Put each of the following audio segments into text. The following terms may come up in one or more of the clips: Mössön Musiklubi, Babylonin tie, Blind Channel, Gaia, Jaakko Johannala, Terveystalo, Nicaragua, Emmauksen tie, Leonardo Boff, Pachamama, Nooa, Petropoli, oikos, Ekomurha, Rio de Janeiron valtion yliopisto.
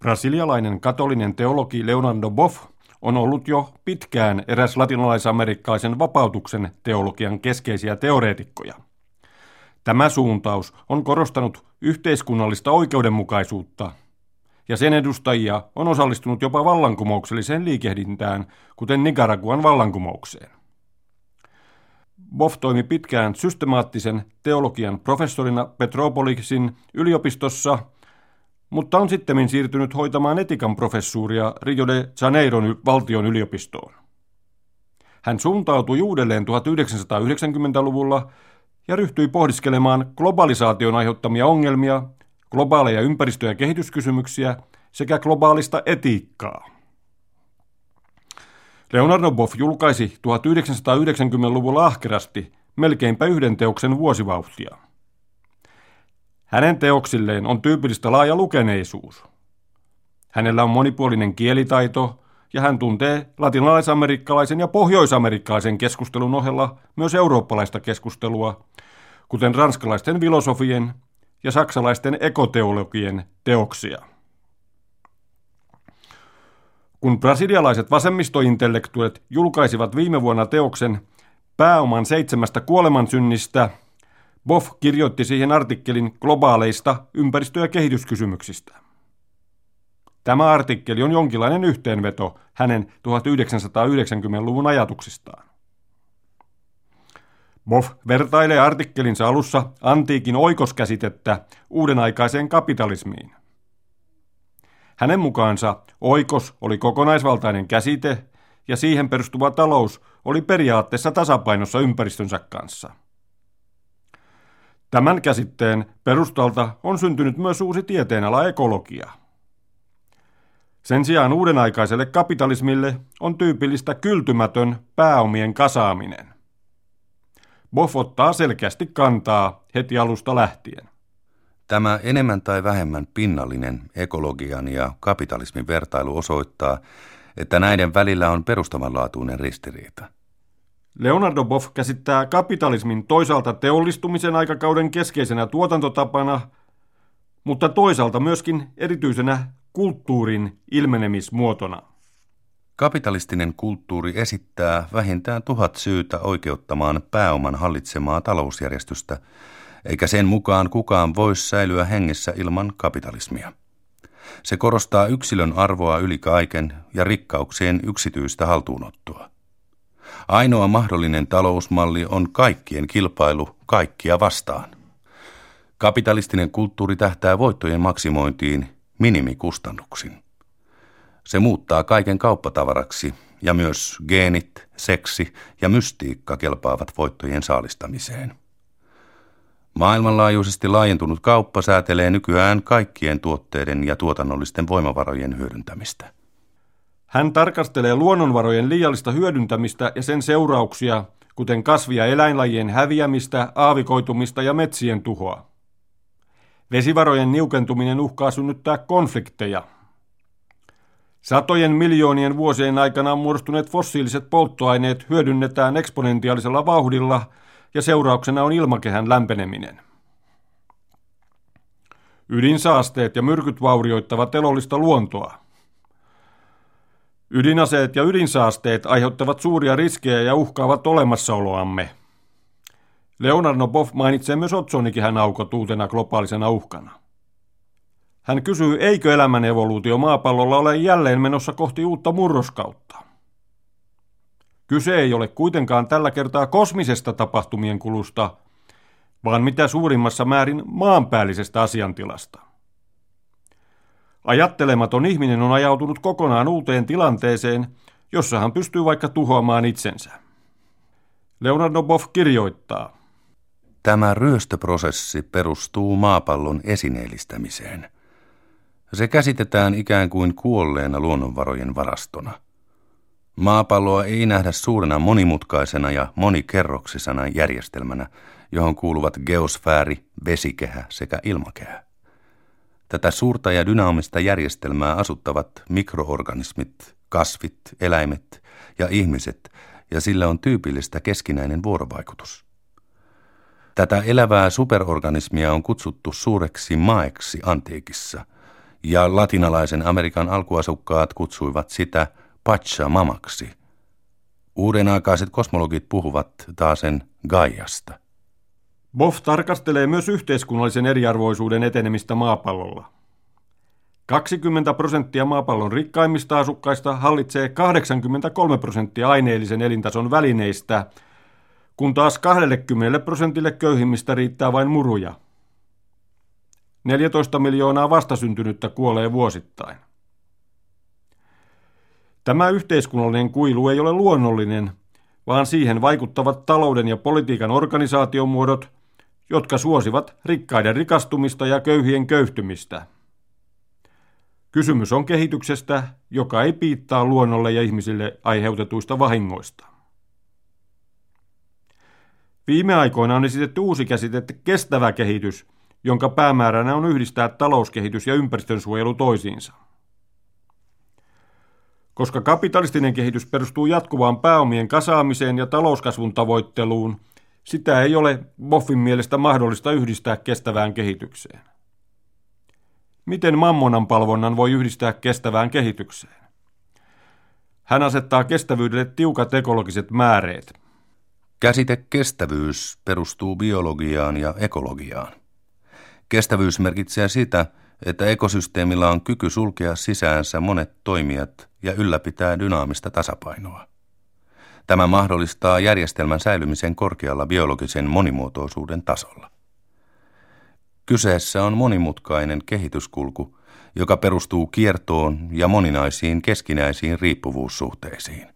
Brasilialainen katolinen teologi Leonardo Boff on ollut jo pitkään eräs latinalaisamerikkalaisen vapautuksen teologian keskeisiä teoreetikkoja. Tämä suuntaus on korostanut yhteiskunnallista oikeudenmukaisuutta, ja sen edustajia on osallistunut jopa vallankumoukselliseen liikehdintään, kuten Nicaraguan vallankumoukseen. Boff toimi pitkään systemaattisen teologian professorina Petropolin yliopistossa, mutta on sittemmin siirtynyt hoitamaan etikan professuuria Rio de Janeiron valtion yliopistoon. Hän suuntautui uudelleen 1990-luvulla ja ryhtyi pohdiskelemaan globalisaation aiheuttamia ongelmia, globaaleja ympäristö- ja kehityskysymyksiä sekä globaalista etiikkaa. Leonardo Boff julkaisi 1990-luvulla ahkerasti melkeinpä yhden teoksen vuosivauhtia. Hänen teoksilleen on tyypillistä laaja lukeneisuus. Hänellä on monipuolinen kielitaito ja hän tuntee latinalaisamerikkalaisen ja pohjoisamerikkalaisen keskustelun ohella myös eurooppalaista keskustelua, kuten ranskalaisten filosofien ja saksalaisten ekoteologien teoksia. Kun brasilialaiset vasemmistointellektueet julkaisivat viime vuonna teoksen Pääoman 7 kuolemansynnistä, Boff kirjoitti siihen artikkelin globaaleista ympäristö- ja kehityskysymyksistä. Tämä artikkeli on jonkinlainen yhteenveto hänen 1990-luvun ajatuksistaan. Boff vertailee artikkelinsa alussa antiikin oikoskäsitettä uudenaikaiseen kapitalismiin. Hänen mukaansa oikos oli kokonaisvaltainen käsite ja siihen perustuva talous oli periaatteessa tasapainossa ympäristönsä kanssa. Tämän käsitteen perustalta on syntynyt myös uusi tieteenala ekologia. Sen sijaan uudenaikaiselle kapitalismille on tyypillistä kyltymätön pääomien kasaaminen. Boff ottaa selkeästi kantaa heti alusta lähtien. Tämä enemmän tai vähemmän pinnallinen ekologian ja kapitalismin vertailu osoittaa, että näiden välillä on perustavanlaatuinen ristiriita. Leonardo Boff käsittää kapitalismin toisaalta teollistumisen aikakauden keskeisenä tuotantotapana, mutta toisaalta myöskin erityisenä kulttuurin ilmenemismuotona. Kapitalistinen kulttuuri esittää vähintään 1000 syytä oikeuttamaan pääoman hallitsemaa talousjärjestystä, eikä sen mukaan kukaan voi säilyä hengissä ilman kapitalismia. Se korostaa yksilön arvoa yli kaiken ja rikkauksien yksityistä haltuunottoa. Ainoa mahdollinen talousmalli on kaikkien kilpailu kaikkia vastaan. Kapitalistinen kulttuuri tähtää voittojen maksimointiin minimikustannuksin. Se muuttaa kaiken kauppatavaraksi ja myös geenit, seksi ja mystiikka kelpaavat voittojen saalistamiseen. Maailmanlaajuisesti laajentunut kauppa säätelee nykyään kaikkien tuotteiden ja tuotannollisten voimavarojen hyödyntämistä. Hän tarkastelee luonnonvarojen liiallista hyödyntämistä ja sen seurauksia, kuten kasvi- ja eläinlajien häviämistä, aavikoitumista ja metsien tuhoa. Vesivarojen niukentuminen uhkaa synnyttää konflikteja. Satojen miljoonien vuosien aikana muodostuneet fossiiliset polttoaineet hyödynnetään eksponentiaalisella vauhdilla ja seurauksena on ilmakehän lämpeneminen. Ydinsaasteet ja myrkyt vaurioittavat elollista luontoa. Ydinaseet ja ydinsaasteet aiheuttavat suuria riskejä ja uhkaavat olemassaoloamme. Leonardo Boff mainitsee myös otsonikihän aukot uutena globaalisena uhkana. Hän kysyy, eikö elämän evoluutio maapallolla ole jälleen menossa kohti uutta murroskautta. Kyse ei ole kuitenkaan tällä kertaa kosmisesta tapahtumien kulusta, vaan mitä suurimmassa määrin maanpäällisestä asiantilasta. Ajattelematon ihminen on ajautunut kokonaan uuteen tilanteeseen, jossa hän pystyy vaikka tuhoamaan itsensä. Leonardo Boff kirjoittaa: tämä ryöstöprosessi perustuu maapallon esineellistämiseen. Se käsitetään ikään kuin kuolleena luonnonvarojen varastona. Maapalloa ei nähdä suurena monimutkaisena ja monikerroksisena järjestelmänä, johon kuuluvat geosfääri, vesikehä sekä ilmakehä. Tätä suurta ja dynaamista järjestelmää asuttavat mikroorganismit, kasvit, eläimet ja ihmiset, ja sillä on tyypillistä keskinäinen vuorovaikutus. Tätä elävää superorganismia on kutsuttu suureksi maeksi antiikissa, ja latinalaisen Amerikan alkuasukkaat kutsuivat sitä Pachamamaksi. Uudenaikaiset kosmologit puhuvat taasen Gaiasta. Boff tarkastelee myös yhteiskunnallisen eriarvoisuuden etenemistä maapallolla. 20% maapallon rikkaimmista asukkaista hallitsee 83% aineellisen elintason välineistä, kun taas 20% köyhimmistä riittää vain muruja. 14 miljoonaa vastasyntynyttä kuolee vuosittain. Tämä yhteiskunnallinen kuilu ei ole luonnollinen, vaan siihen vaikuttavat talouden ja politiikan organisaatiomuodot, jotka suosivat rikkaiden rikastumista ja köyhien köyhtymistä. Kysymys on kehityksestä, joka ei piittaa luonnolle ja ihmisille aiheutetuista vahingoista. Viime aikoina on esitetty uusi käsite kestävä kehitys, jonka päämääränä on yhdistää talouskehitys ja ympäristönsuojelu toisiinsa. Koska kapitalistinen kehitys perustuu jatkuvaan pääomien kasaamiseen ja talouskasvun tavoitteluun, sitä ei ole Boffin mielestä mahdollista yhdistää kestävään kehitykseen. Miten mammonanpalvonnan voi yhdistää kestävään kehitykseen? Hän asettaa kestävyydelle tiukat ekologiset määreet. Käsite kestävyys perustuu biologiaan ja ekologiaan. Kestävyys merkitsee sitä, että ekosysteemillä on kyky sulkea sisäänsä monet toimijat ja ylläpitää dynaamista tasapainoa. Tämä mahdollistaa järjestelmän säilymisen korkealla biologisen monimuotoisuuden tasolla. Kyseessä on monimutkainen kehityskulku, joka perustuu kiertoon ja moninaisiin keskinäisiin riippuvuussuhteisiin.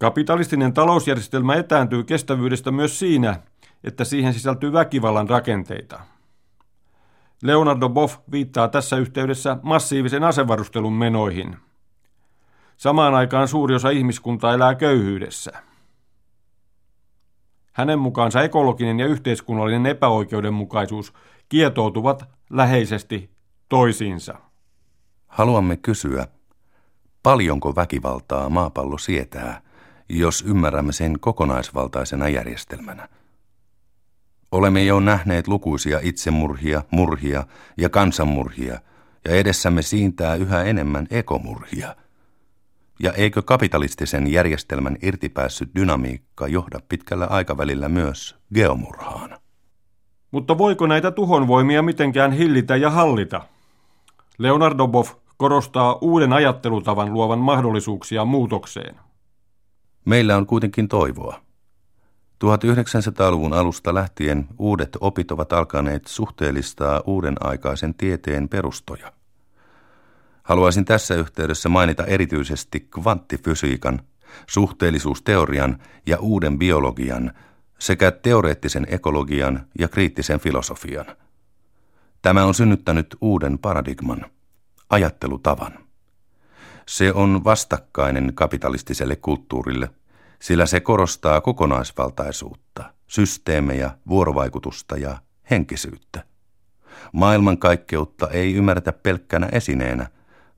Kapitalistinen talousjärjestelmä etääntyy kestävyydestä myös siinä, että siihen sisältyy väkivallan rakenteita. Leonardo Boff viittaa tässä yhteydessä massiivisen asevarustelun menoihin. Samaan aikaan suuri osa ihmiskuntaa elää köyhyydessä. Hänen mukaansa ekologinen ja yhteiskunnallinen epäoikeudenmukaisuus kietoutuvat läheisesti toisiinsa. Haluamme kysyä, paljonko väkivaltaa maapallo sietää, jos ymmärrämme sen kokonaisvaltaisena järjestelmänä? Olemme jo nähneet lukuisia itsemurhia, murhia ja kansanmurhia, ja edessämme siintää yhä enemmän ekomurhia. Ja eikö kapitalistisen järjestelmän irtipäässyt dynamiikka johda pitkällä aikavälillä myös geomurhaan? Mutta voiko näitä tuhonvoimia mitenkään hillitä ja hallita? Leonardo Boff korostaa uuden ajattelutavan luovan mahdollisuuksia muutokseen. Meillä on kuitenkin toivoa. 1900-luvun alusta lähtien uudet opit ovat alkaneet suhteellistaa uudenaikaisen tieteen perustoja. Haluaisin tässä yhteydessä mainita erityisesti kvanttifysiikan, suhteellisuusteorian ja uuden biologian sekä teoreettisen ekologian ja kriittisen filosofian. Tämä on synnyttänyt uuden paradigman, ajattelutavan. Se on vastakkainen kapitalistiselle kulttuurille, sillä se korostaa kokonaisvaltaisuutta, systeemejä, vuorovaikutusta ja henkisyyttä. Maailmankaikkeutta ei ymmärretä pelkkänä esineenä,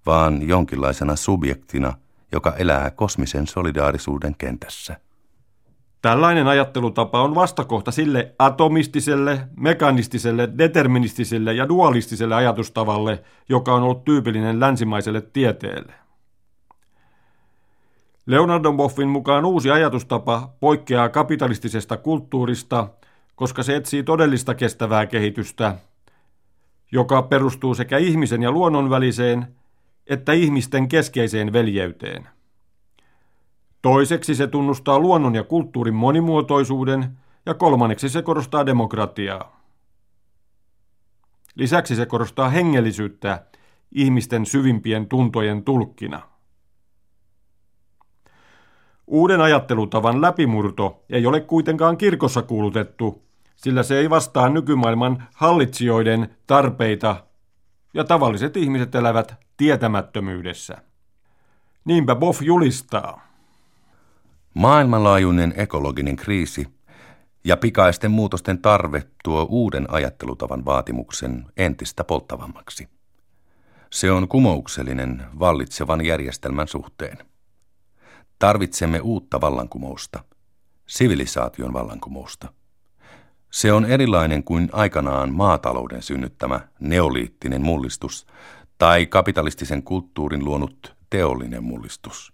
vaan jonkinlaisena subjektina, joka elää kosmisen solidaarisuuden kentässä. Tällainen ajattelutapa on vastakohta sille atomistiselle, mekanistiselle, deterministiselle ja dualistiselle ajatustavalle, joka on ollut tyypillinen länsimaiselle tieteelle. Leonardo Boffin mukaan uusi ajatustapa poikkeaa kapitalistisesta kulttuurista, koska se etsii todellista kestävää kehitystä, joka perustuu sekä ihmisen ja luonnon väliseen että ihmisten keskeiseen veljeyteen. Toiseksi se tunnustaa luonnon ja kulttuurin monimuotoisuuden ja kolmanneksi se korostaa demokratiaa. Lisäksi se korostaa hengellisyyttä ihmisten syvimpien tuntojen tulkkina. Uuden ajattelutavan läpimurto ei ole kuitenkaan kirkossa kuulutettu, sillä se ei vastaa nykymaailman hallitsijoiden tarpeita ja tavalliset ihmiset elävät tietämättömyydessä. Niinpä Boff julistaa. Maailmanlaajuinen ekologinen kriisi ja pikaisten muutosten tarve tuo uuden ajattelutavan vaatimuksen entistä polttavammaksi. Se on kumouksellinen vallitsevan järjestelmän suhteen. Tarvitsemme uutta vallankumousta, sivilisaation vallankumousta. Se on erilainen kuin aikanaan maatalouden synnyttämä neoliittinen mullistus tai kapitalistisen kulttuurin luonut teollinen mullistus,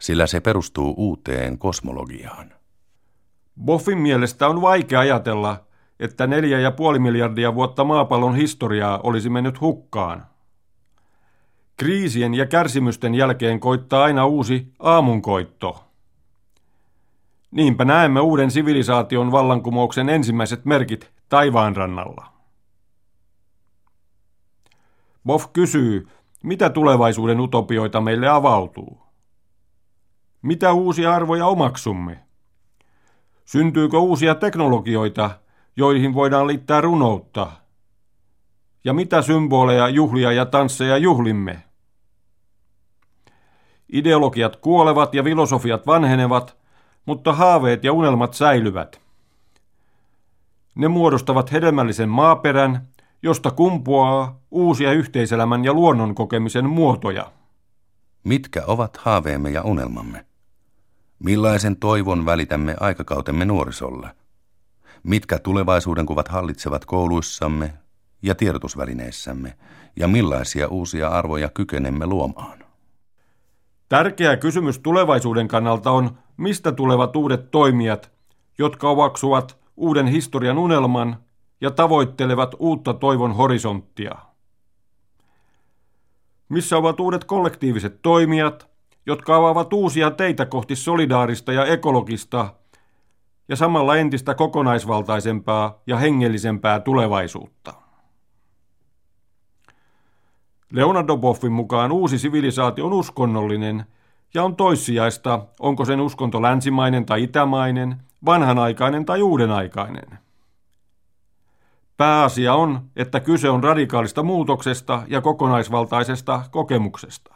sillä se perustuu uuteen kosmologiaan. Boffin mielestä on vaikea ajatella, että 4,5 miljardia vuotta maapallon historiaa olisi mennyt hukkaan. Kriisien ja kärsimysten jälkeen koittaa aina uusi aamunkoitto. Niinpä näemme uuden sivilisaation vallankumouksen ensimmäiset merkit taivaanrannalla. Boff kysyy, mitä tulevaisuuden utopioita meille avautuu? Mitä uusia arvoja omaksumme? Syntyykö uusia teknologioita, joihin voidaan liittää runoutta? Ja mitä symboleja, juhlia ja tansseja juhlimme? Ideologiat kuolevat ja filosofiat vanhenevat, mutta haaveet ja unelmat säilyvät. Ne muodostavat hedelmällisen maaperän, josta kumpuaa uusia yhteiselämän ja luonnon kokemisen muotoja. Mitkä ovat haaveemme ja unelmamme? Millaisen toivon välitämme aikakautemme nuorisolle? Mitkä tulevaisuudenkuvat hallitsevat kouluissamme ja tiedotusvälineissämme? Ja millaisia uusia arvoja kykenemme luomaan? Tärkeä kysymys tulevaisuuden kannalta on, mistä tulevat uudet toimijat, jotka omaksuvat uuden historian unelman ja tavoittelevat uutta toivon horisonttia. Missä ovat uudet kollektiiviset toimijat, jotka avaavat uusia teitä kohti solidaarista ja ekologista ja samalla entistä kokonaisvaltaisempaa ja hengellisempää tulevaisuutta? Leonardo Boffin mukaan uusi sivilisaatio on uskonnollinen ja on toissijaista, onko sen uskonto länsimainen tai itämainen, vanhanaikainen tai uudenaikainen. Pääasia on, että kyse on radikaalista muutoksesta ja kokonaisvaltaisesta kokemuksesta.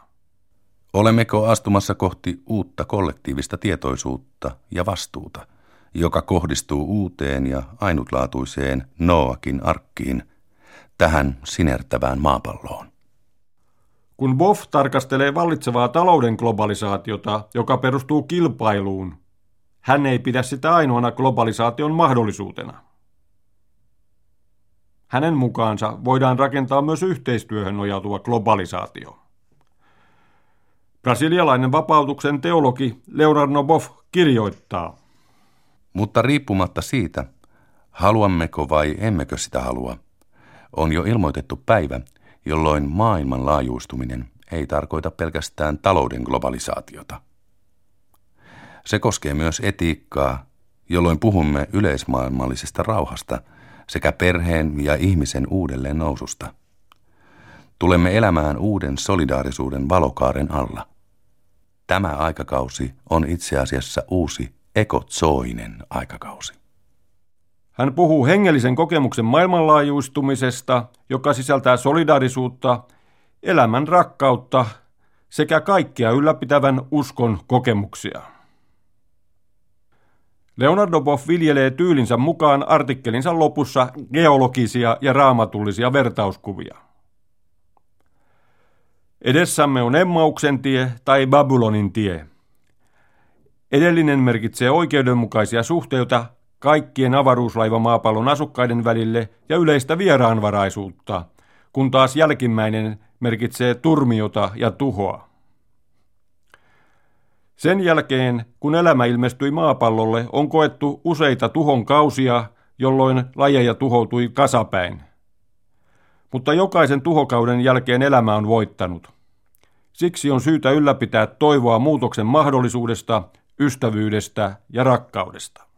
Olemmeko astumassa kohti uutta kollektiivista tietoisuutta ja vastuuta, joka kohdistuu uuteen ja ainutlaatuiseen Nooakin arkkiin, tähän sinertävään maapalloon? Kun Boff tarkastelee vallitsevaa talouden globalisaatiota, joka perustuu kilpailuun, hän ei pidä sitä ainoana globalisaation mahdollisuutena. Hänen mukaansa voidaan rakentaa myös yhteistyöhön nojautuva globalisaatio. Brasilialainen vapautuksen teologi Leonardo Boff kirjoittaa: mutta riippumatta siitä, haluammeko vai emmekö sitä halua, on jo ilmoitettu päivä, jolloin maailman laajuistuminen ei tarkoita pelkästään talouden globalisaatiota. Se koskee myös etiikkaa, jolloin puhumme yleismaailmallisesta rauhasta sekä perheen ja ihmisen uudelleen noususta. Tulemme elämään uuden solidaarisuuden valokaaren alla. Tämä aikakausi on itse asiassa uusi ekotsoinen aikakausi. Hän puhuu hengellisen kokemuksen maailmanlaajuistumisesta, joka sisältää solidaarisuutta, elämän rakkautta sekä kaikkia ylläpitävän uskon kokemuksia. Leonardo Boff viljelee tyylinsä mukaan artikkelinsa lopussa geologisia ja raamatullisia vertauskuvia. Edessämme on Emmauksen tie tai Babylonin tie. Edellinen merkitsee oikeudenmukaisia suhteita kaikkien avaruuslaivamaapallon asukkaiden välille ja yleistä vieraanvaraisuutta, kun taas jälkimmäinen merkitsee turmiota ja tuhoa. Sen jälkeen, kun elämä ilmestyi maapallolle, on koettu useita tuhon kausia, jolloin lajeja tuhoutui kasapäin. Mutta jokaisen tuhokauden jälkeen elämä on voittanut. Siksi on syytä ylläpitää toivoa muutoksen mahdollisuudesta, ystävyydestä ja rakkaudesta.